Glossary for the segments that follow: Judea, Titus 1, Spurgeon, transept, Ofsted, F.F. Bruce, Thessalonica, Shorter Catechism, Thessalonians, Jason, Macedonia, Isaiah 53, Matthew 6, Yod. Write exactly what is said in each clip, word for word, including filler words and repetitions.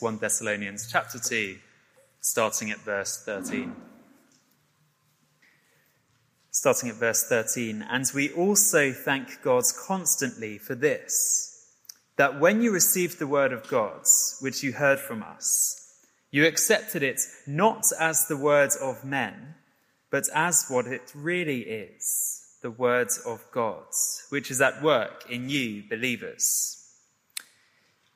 First Thessalonians chapter two, starting at verse thirteen. Starting at verse thirteen, and we also thank God constantly for this, that when you received the word of God, which you heard from us, you accepted it not as the word of men, but as what it really is, the word of God, which is at work in you believers.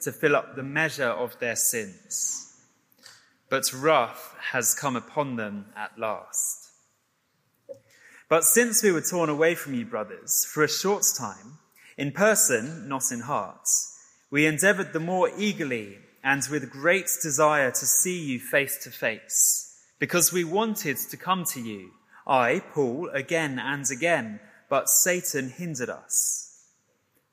to fill up the measure of their sins. But wrath has come upon them at last. But since we were torn away from you, brothers, for a short time, in person, not in heart, we endeavoured the more eagerly and with great desire to see you face to face, because we wanted to come to you, I, Paul, again and again, but Satan hindered us.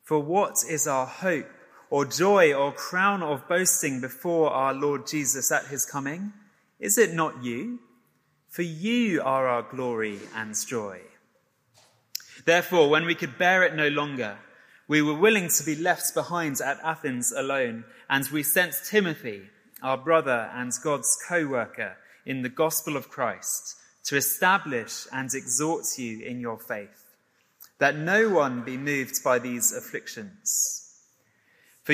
For what is our hope or joy or crown of boasting before our Lord Jesus at his coming? Is it not you? For you are our glory and joy. Therefore, when we could bear it no longer, we were willing to be left behind at Athens alone, and we sent Timothy, our brother and God's co-worker in the gospel of Christ, to establish and exhort you in your faith, that no one be moved by these afflictions. For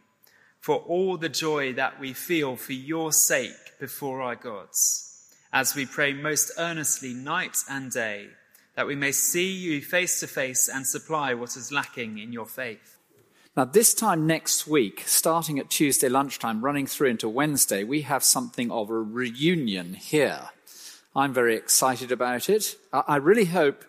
for all the joy that we feel for your sake before our gods, as we pray most earnestly night and day, that we may see you face to face and supply what is lacking in your faith. Now, this time next week, starting at Tuesday lunchtime, running through into Wednesday, we have something of a reunion here. I'm very excited about it. I really hope,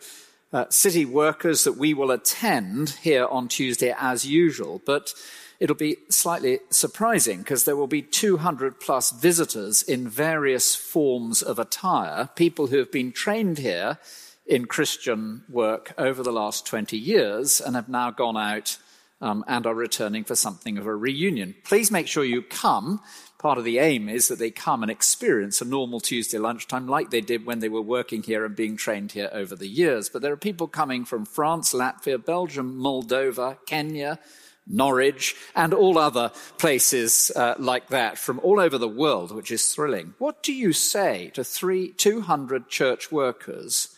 uh, city workers, that we will attend here on Tuesday as usual, but it'll be slightly surprising because there will be two hundred plus visitors in various forms of attire, people who have been trained here in Christian work over the last twenty years and have now gone out um, and are returning for something of a reunion. Please make sure you come. Part of the aim is that they come and experience a normal Tuesday lunchtime like they did when they were working here and being trained here over the years. But there are people coming from France, Latvia, Belgium, Moldova, Kenya, Norwich, and all other places uh, like that from all over the world, which is thrilling. What do you say to three, two hundred church workers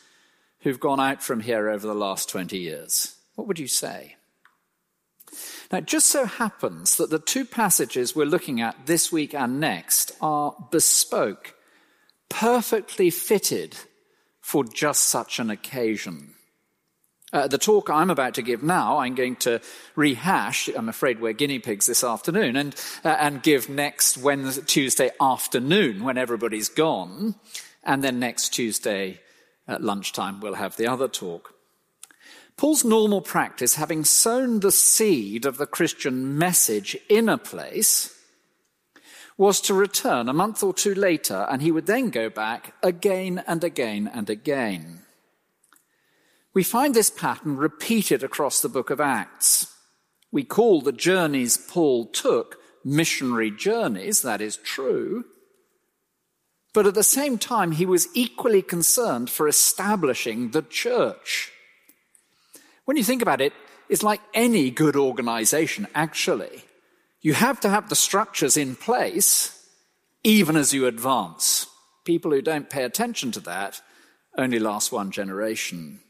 who've gone out from here over the last twenty years? What would you say? Now, it just so happens that the two passages we're looking at this week and next are bespoke, perfectly fitted for just such an occasion. Uh, the talk I'm about to give now, I'm going to rehash. I'm afraid we're guinea pigs this afternoon, and uh, and give next Wednesday, Tuesday afternoon when everybody's gone, and then next Tuesday at lunchtime we'll have the other talk. Paul's normal practice, having sown the seed of the Christian message in a place, was to return a month or two later, and he would then go back again and again and again. We find this pattern repeated across the book of Acts. We call the journeys Paul took missionary journeys, that is true, But at the same time, he was equally concerned for establishing the church. When you think about it, it's like any good organization, actually. You have to have the structures in place, even as you advance. People who don't pay attention to that only last one generation.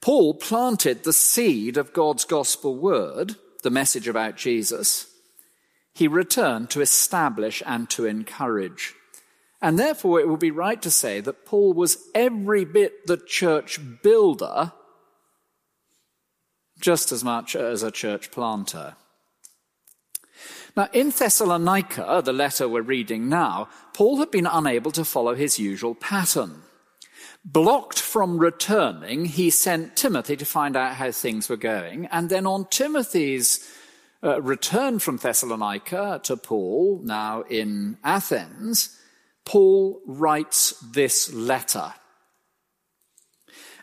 Paul planted the seed of God's gospel word, the message about Jesus. He returned to establish and to encourage. And therefore, it would be right to say that Paul was every bit the church builder just as much as a church planter. Now, in Thessalonica, the letter we're reading now, Paul had been unable to follow his usual pattern. Blocked from returning, he sent Timothy to find out how things were going. And then on Timothy's uh, return from Thessalonica to Paul, now in Athens, Paul writes this letter.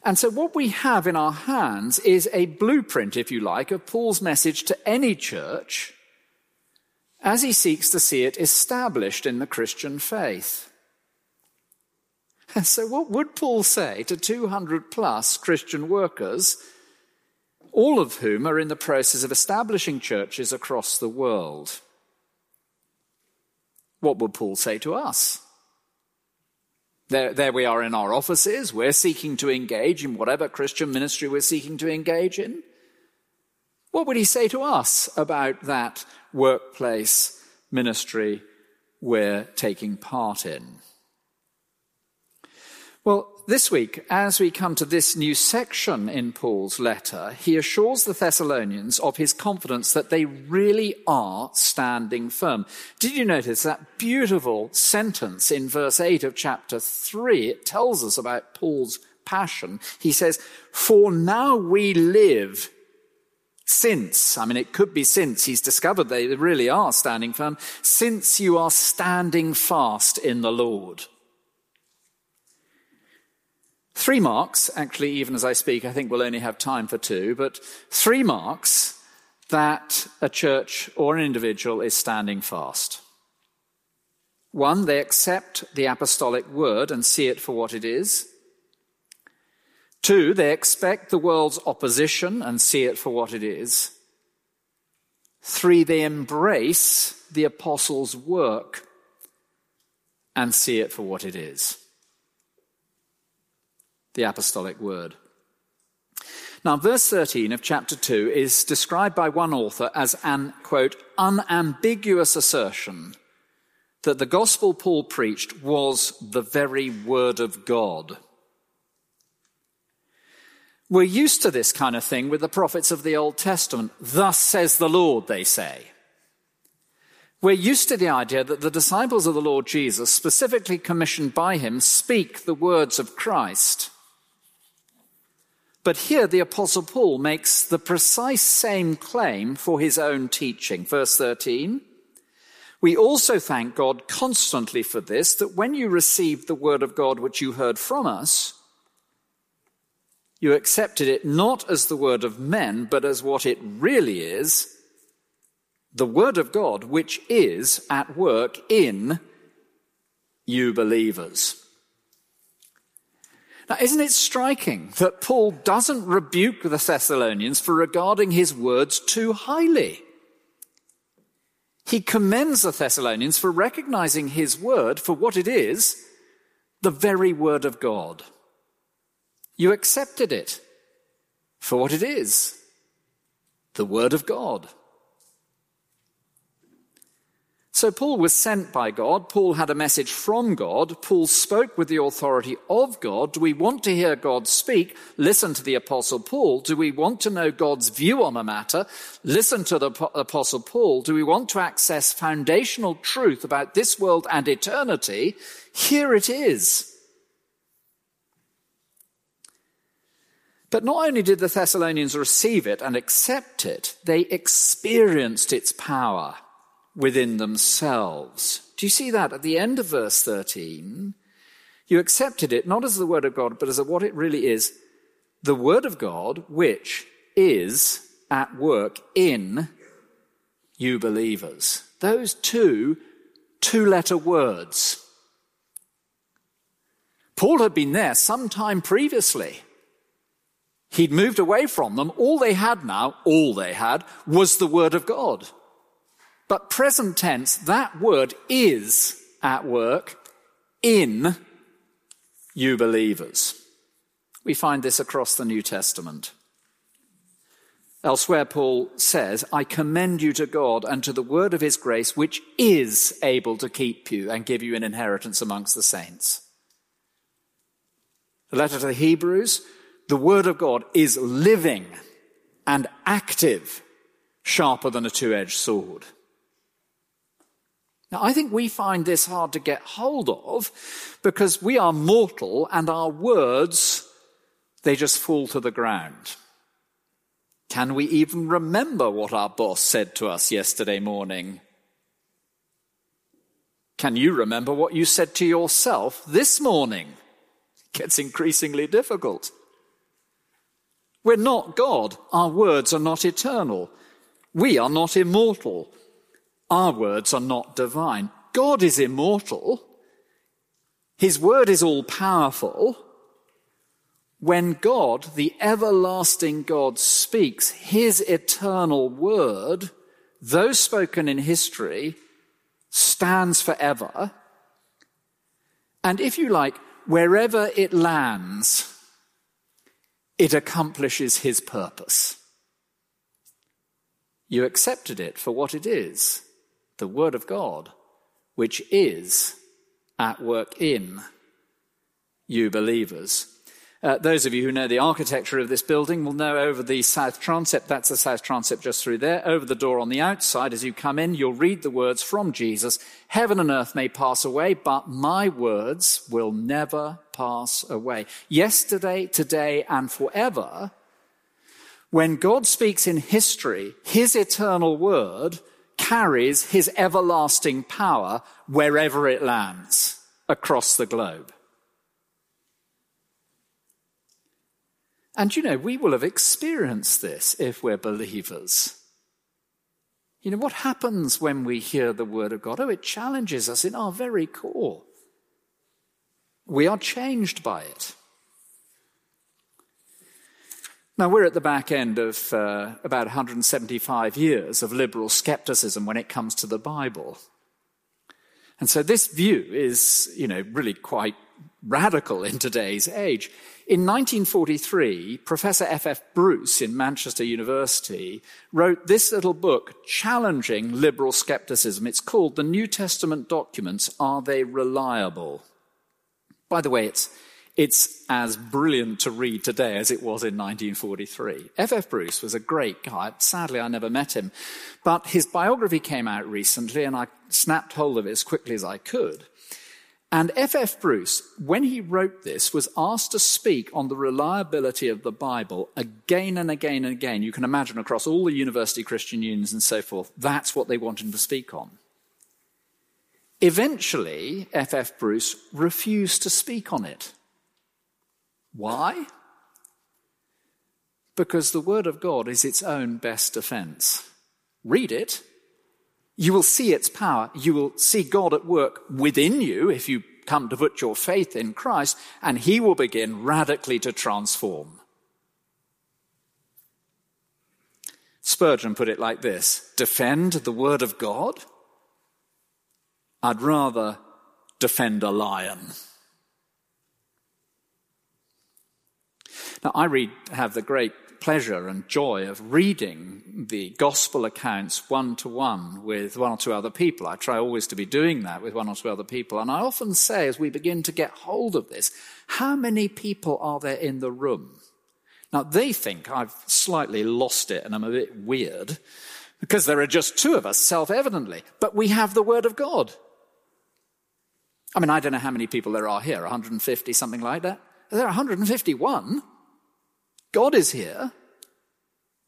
And so what we have in our hands is a blueprint, if you like, of Paul's message to any church as he seeks to see it established in the Christian faith. And so what would Paul say to two hundred plus Christian workers, all of whom are in the process of establishing churches across the world? What would Paul say to us? There, there we are in our offices. We're seeking to engage in whatever Christian ministry we're seeking to engage in. What would he say to us about that workplace ministry we're taking part in? Well, this week, as we come to this new section in Paul's letter, he assures the Thessalonians of his confidence that they really are standing firm. Did you notice that beautiful sentence in verse eight of chapter three? It tells us about Paul's passion. He says, "For now we live since," I mean, it could be since he's discovered they really are standing firm, "since you are standing fast in the Lord." Three marks, actually, even as I speak, I think we'll only have time for two, but three marks that a church or an individual is standing fast. One, they accept the apostolic word and see it for what it is. Two, they expect the world's opposition and see it for what it is. Three, they embrace the apostles' work and see it for what it is. The apostolic word. Now, verse thirteen of chapter two is described by one author as an, quote, unambiguous assertion that the gospel Paul preached was the very word of God. We're used to this kind of thing with the prophets of the Old Testament. "Thus says the Lord," they say. We're used to the idea that the disciples of the Lord Jesus, specifically commissioned by him, speak the words of Christ. But here the Apostle Paul makes the precise same claim for his own teaching. Verse thirteen, "We also thank God constantly for this, that when you received the word of God which you heard from us, you accepted it not as the word of men, but as what it really is, the word of God which is at work in you believers." Now, isn't it striking that Paul doesn't rebuke the Thessalonians for regarding his words too highly? He commends the Thessalonians for recognizing his word for what it is, the very word of God. You accepted it for what it is, the word of God. So Paul was sent by God. Paul had a message from God. Paul spoke with the authority of God. Do we want to hear God speak? Listen to the Apostle Paul. Do we want to know God's view on a matter? Listen to the Apostle Paul. Do we want to access foundational truth about this world and eternity? Here it is. But not only did the Thessalonians receive it and accept it, they experienced its power within themselves. Do you see that at the end of verse thirteen? You accepted it not as the word of God, but as what it really is, the word of God, which is at work in you believers. Those two two-letter words, Paul had been there some time previously. He'd moved away from them. All they had now, all they had, was the word of God. But present tense, that word is at work in you believers. We find this across the New Testament. Elsewhere, Paul says, I commend you to God and to the word of his grace, which is able to keep you and give you an inheritance amongst the saints. The letter to the Hebrews, the word of God is living and active, sharper than a two-edged sword. Now, I think we find this hard to get hold of because we are mortal and our words, they just fall to the ground. Can we even remember what our boss said to us yesterday morning? Can you remember what you said to yourself this morning? It gets increasingly difficult. We're not God. Our words are not eternal. We are not immortal. Our words are not divine. God is immortal. His word is all-powerful. When God, the everlasting God, speaks his eternal word, though spoken in history, stands forever. And if you like, wherever it lands, it accomplishes his purpose. You accepted it for what it is, the word of God, which is at work in you believers. Uh, those of you who know the architecture of this building will know over the south transept, that's the south transept just through there, over the door on the outside as you come in, you'll read the words from Jesus, heaven and earth may pass away, but my words will never pass away. Yesterday, today, and forever. When God speaks in history, his eternal word carries his everlasting power wherever it lands across the globe. And, you know, we will have experienced this if we're believers. You know, what happens when we hear the word of God? Oh, it challenges us in our very core. We are changed by it. Now, we're at the back end of uh, about one hundred seventy-five years of liberal skepticism when it comes to the Bible. And so this view is, you know, really quite radical in today's age. In nineteen forty-three, Professor F F Bruce in Manchester University wrote this little book challenging liberal skepticism. It's called The New Testament Documents, Are They Reliable? By the way, it's It's as brilliant to read today as it was in nineteen forty-three. F F Bruce was a great guy. Sadly, I never met him. But his biography came out recently, and I snapped hold of it as quickly as I could. And F F Bruce, when he wrote this, was asked to speak on the reliability of the Bible again and again and again. You can imagine across all the university Christian unions and so forth, that's what they wanted him to speak on. Eventually, F F Bruce refused to speak on it. Why? Because the word of God is its own best defense. Read it. You will see its power. You will see God at work within you if you come to put your faith in Christ, and he will begin radically to transform. Spurgeon put it like this: defend the word of God? I'd rather defend a lion. Now, I read, have the great pleasure and joy of reading the gospel accounts one-to-one with one or two other people. I try always to be doing that with one or two other people. And I often say, as we begin to get hold of this, how many people are there in the room? Now, they think I've slightly lost it and I'm a bit weird because there are just two of us, self-evidently. But we have the word of God. I mean, I don't know how many people there are here, one hundred fifty, something like that. There are one hundred fifty-one. God is here.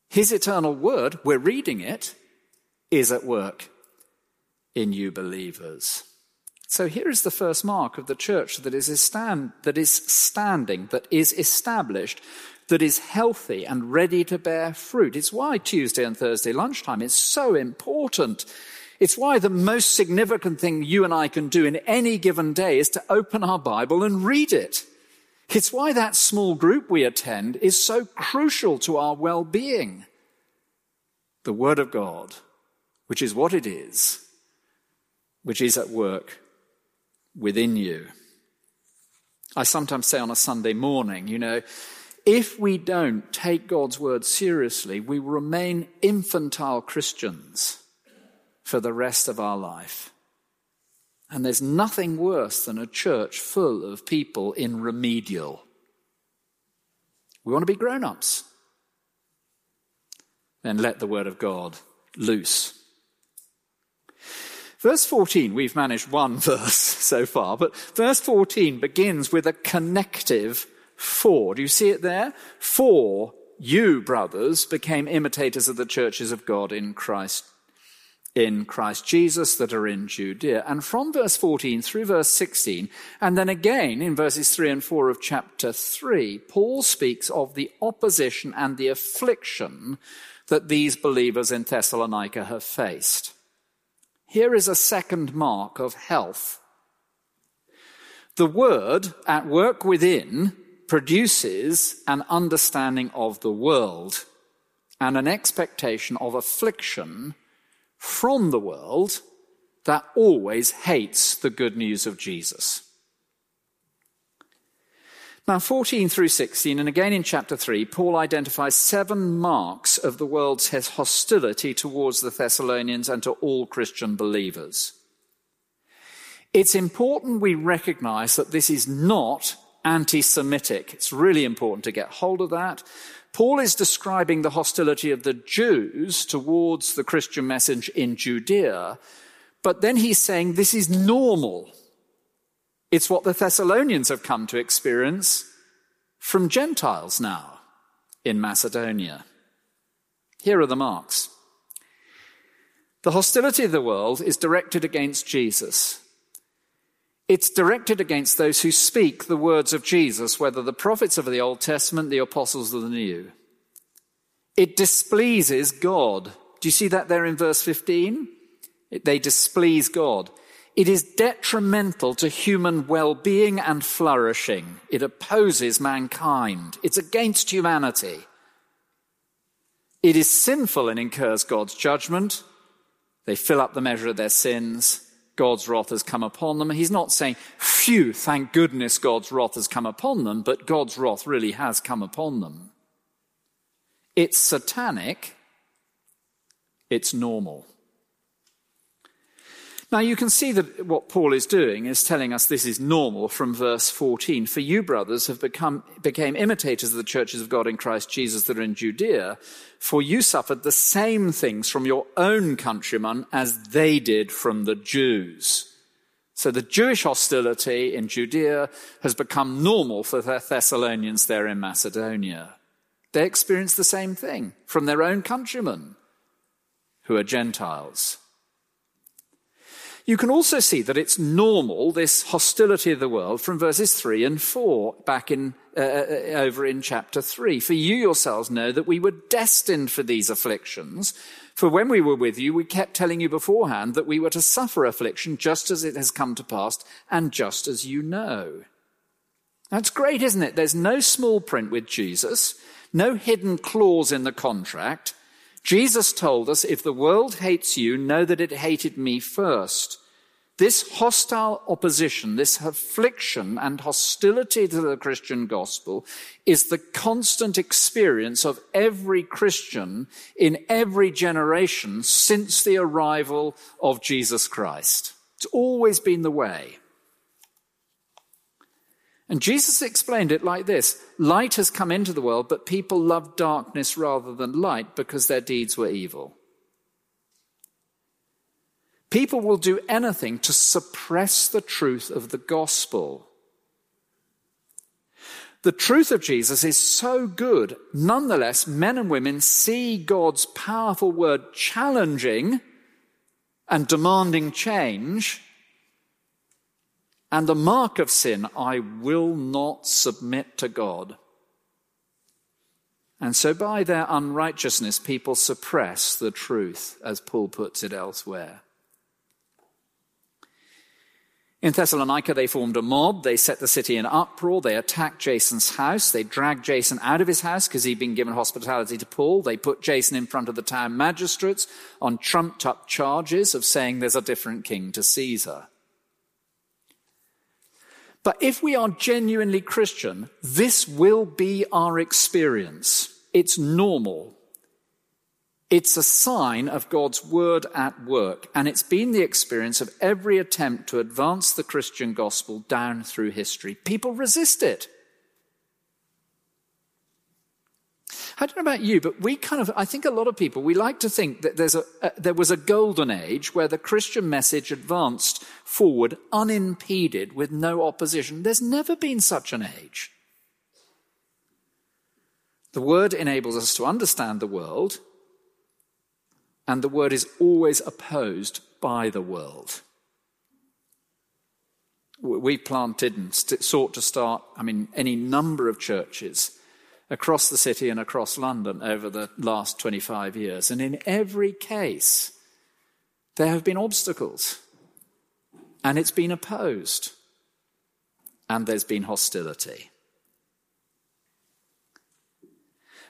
His eternal word, we're reading it, is at work in you believers. So here is the first mark of the church that is stand, that is standing, that is established, that is healthy and ready to bear fruit. It's why Tuesday and Thursday lunchtime is so important It's why the most significant thing you and I can do in any given day is to open our Bible and read it. It's why that small group we attend is so crucial to our well-being. The Word of God, which is what it is, which is at work within you. I sometimes say on a Sunday morning, you know, if we don't take God's word seriously, we will remain infantile Christians for the rest of our life. And there's nothing worse than a church full of people in remedial. We want to be grown-ups. Then let the word of God loose. Verse fourteen, we've managed one verse so far, but verse fourteen begins with a connective for. Do you see it there? For you, brothers, became imitators of the churches of God in Christ, in Christ Jesus that are in Judea. And from verse fourteen through verse sixteen, and then again in verses three and four of chapter three, Paul speaks of the opposition and the affliction that these believers in Thessalonica have faced. Here is a second mark of health. The word at work within produces an understanding of the world and an expectation of affliction from the world that always hates the good news of Jesus. Now, fourteen through sixteen, and again in chapter three, Paul identifies seven marks of the world's hostility towards the Thessalonians and to all Christian believers. It's important we recognize that this is not anti-Semitic. It's really important to get hold of that. Paul is describing the hostility of the Jews towards the Christian message in Judea, but then he's saying this is normal. It's what the Thessalonians have come to experience from Gentiles now in Macedonia. Here are the marks. The hostility of the world is directed against Jesus. It's directed against those who speak the words of Jesus, whether the prophets of the Old Testament, the apostles of the New. It displeases God. Do you see that there in verse fifteen? They displease God. It is detrimental to human well-being and flourishing. It opposes mankind. It's against humanity. It is sinful and incurs God's judgment. They fill up the measure of their sins. God's wrath has come upon them. He's not saying, phew, thank goodness God's wrath has come upon them, but God's wrath really has come upon them. It's satanic. It's normal. Now, you can see that what Paul is doing is telling us this is normal from verse fourteen. For you, brothers, have become became imitators of the churches of God in Christ Jesus that are in Judea, for you suffered the same things from your own countrymen as they did from the Jews. So the Jewish hostility in Judea has become normal for the Thessalonians there in Macedonia. They experienced the same thing from their own countrymen, who are Gentiles. You can also see that it's normal, this hostility of the world, from verses three and four, back in uh, over in chapter three. For you yourselves know that we were destined for these afflictions. For when we were with you, we kept telling you beforehand that we were to suffer affliction just as it has come to pass and just as you know. That's great, isn't it? There's no small print with Jesus, no hidden clause in the contract. Jesus told us, if the world hates you, know that it hated me first. This hostile opposition, this affliction and hostility to the Christian gospel is the constant experience of every Christian in every generation since the arrival of Jesus Christ. It's always been the way. And Jesus explained it like this. Light has come into the world, but people love darkness rather than light because their deeds were evil. People will do anything to suppress the truth of the gospel. The truth of Jesus is so good. Nonetheless, men and women see God's powerful word challenging and demanding change. And the mark of sin, I will not submit to God. And so by their unrighteousness, people suppress the truth, as Paul puts it elsewhere. In Thessalonica, they formed a mob. They set the city in uproar. They attacked Jason's house. They dragged Jason out of his house because he'd been given hospitality to Paul. They put Jason in front of the town magistrates on trumped-up charges of saying there's a different king to Caesar. But if we are genuinely Christian, this will be our experience. It's normal. It's a sign of God's word at work, and it's been the experience of every attempt to advance the Christian gospel down through history. People resist it. I don't know about you, but we kind of, I think a lot of people, we like to think that there's a, uh, there was a golden age where the Christian message advanced forward unimpeded with no opposition. There's never been such an age. The word enables us to understand the world, and the word is always opposed by the world. We planted and st- sought to start, I mean, any number of churches across the city and across London over the last twenty-five years. And in every case, there have been obstacles. And it's been opposed. And there's been hostility.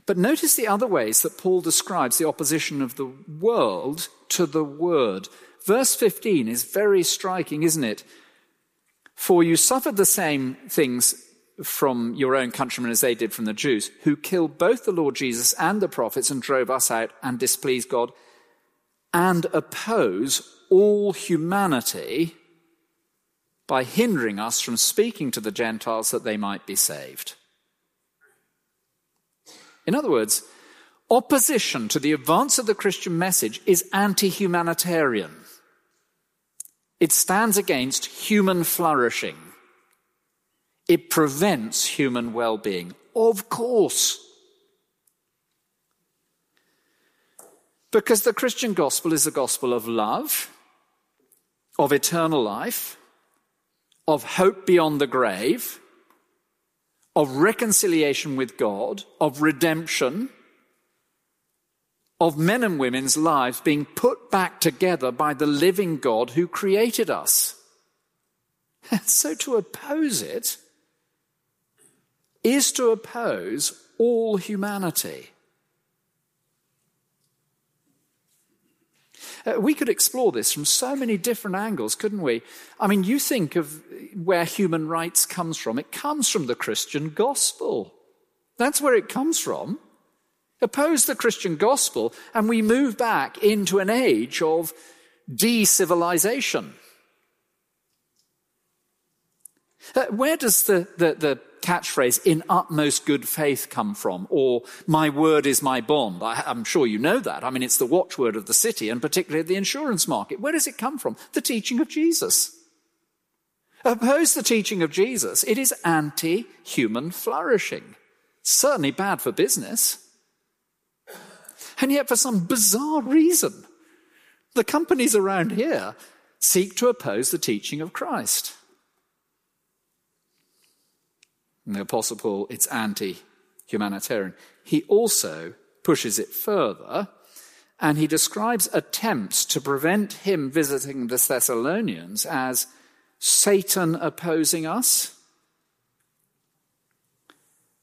But notice the other ways that Paul describes the opposition of the world to the word. Verse fifteen is very striking, isn't it? For you suffered the same things from your own countrymen as they did from the Jews, who killed both the Lord Jesus and the prophets and drove us out and displeased God and oppose all humanity by hindering us from speaking to the Gentiles that they might be saved. In other words, opposition to the advance of the Christian message is anti-humanitarian. It stands against human flourishing. It prevents human well-being. Of course. Because the Christian gospel is the gospel of love, of eternal life, of hope beyond the grave, of reconciliation with God, of redemption, of men and women's lives being put back together by the living God who created us. And so to oppose it is to oppose all humanity. Uh, we could explore this from so many different angles, couldn't we? I mean, you think of where human rights comes from. It comes from the Christian gospel. That's where it comes from. Oppose the Christian gospel, and we move back into an age of de-civilization. Uh, where does the, the, the catchphrase, in utmost good faith, come from? Or, my word is my bond? I, I'm sure you know that. I mean, it's the watchword of the city, and particularly the insurance market. Where does it come from? The teaching of Jesus. Oppose the teaching of Jesus. It is anti-human flourishing. Certainly bad for business. And yet, for some bizarre reason, the companies around here seek to oppose the teaching of Christ. And the Apostle Paul, it's anti-humanitarian. He also pushes it further, and he describes attempts to prevent him visiting the Thessalonians as Satan opposing us.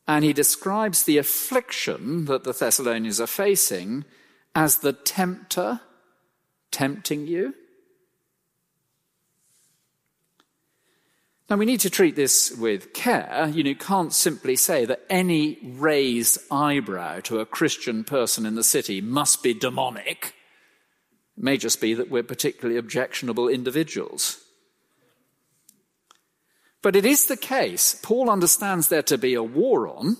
And he describes the affliction that the Thessalonians are facing as the tempter tempting you. Now, we need to treat this with care. You know, you can't simply say that any raised eyebrow to a Christian person in the city must be demonic. It may just be that we're particularly objectionable individuals. But it is the case. Paul understands there to be a war on,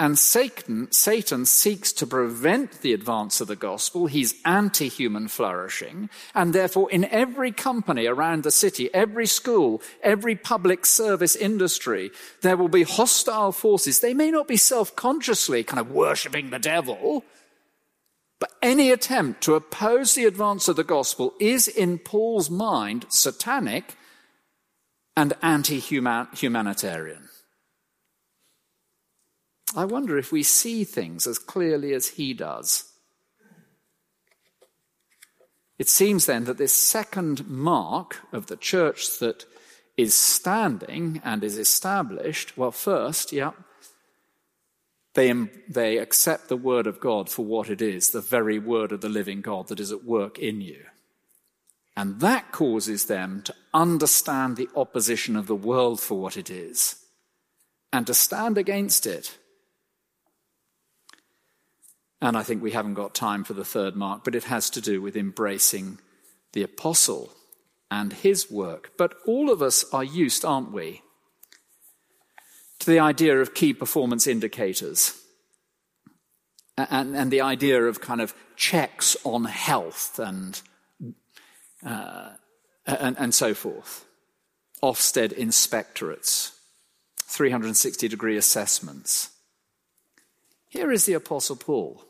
and Satan, Satan seeks to prevent the advance of the gospel. He's anti-human flourishing. And therefore, in every company around the city, every school, every public service industry, there will be hostile forces. They may not be self-consciously kind of worshipping the devil, but any attempt to oppose the advance of the gospel is, in Paul's mind, satanic and anti-humanitarian. I wonder if we see things as clearly as he does. It seems then that this second mark of the church that is standing and is established, well, first, yeah, they, they accept the word of God for what it is, the very word of the living God that is at work in you. And that causes them to understand the opposition of the world for what it is and to stand against it. And I think we haven't got time for the third mark, but it has to do with embracing the apostle and his work. But all of us are used, aren't we, to the idea of key performance indicators and, and the idea of kind of checks on health and, uh, and, and so forth. Ofsted inspectorates, three hundred sixty degree assessments. Here is the Apostle Paul.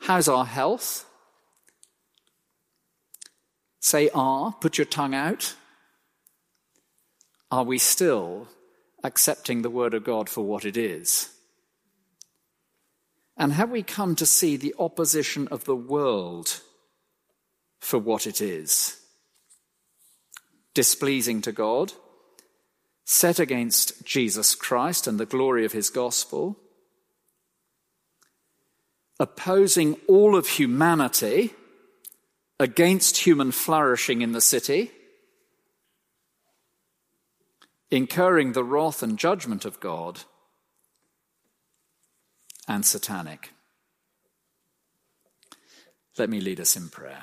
How's our health? Say are, put your tongue out. Are we still accepting the word of God for what it is? And have we come to see the opposition of the world for what it is? Displeasing to God, set against Jesus Christ and the glory of his gospel, opposing all of humanity against human flourishing in the city, incurring the wrath and judgment of God, and satanic. Let me lead us in prayer.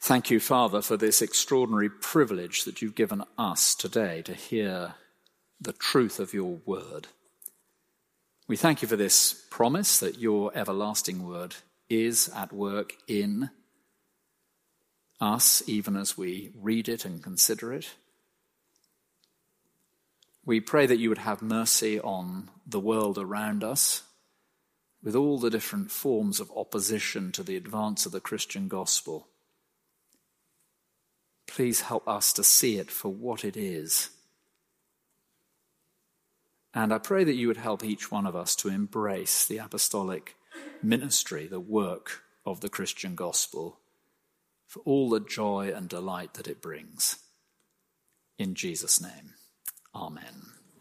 Thank you, Father, for this extraordinary privilege that you've given us today to hear the truth of your word. We thank you for this promise that your everlasting word is at work in us, even as we read it and consider it. We pray that you would have mercy on the world around us with all the different forms of opposition to the advance of the Christian gospel. Please help us to see it for what it is. And I pray that you would help each one of us to embrace the apostolic ministry, the work of the Christian gospel, for all the joy and delight that it brings. In Jesus' name, amen.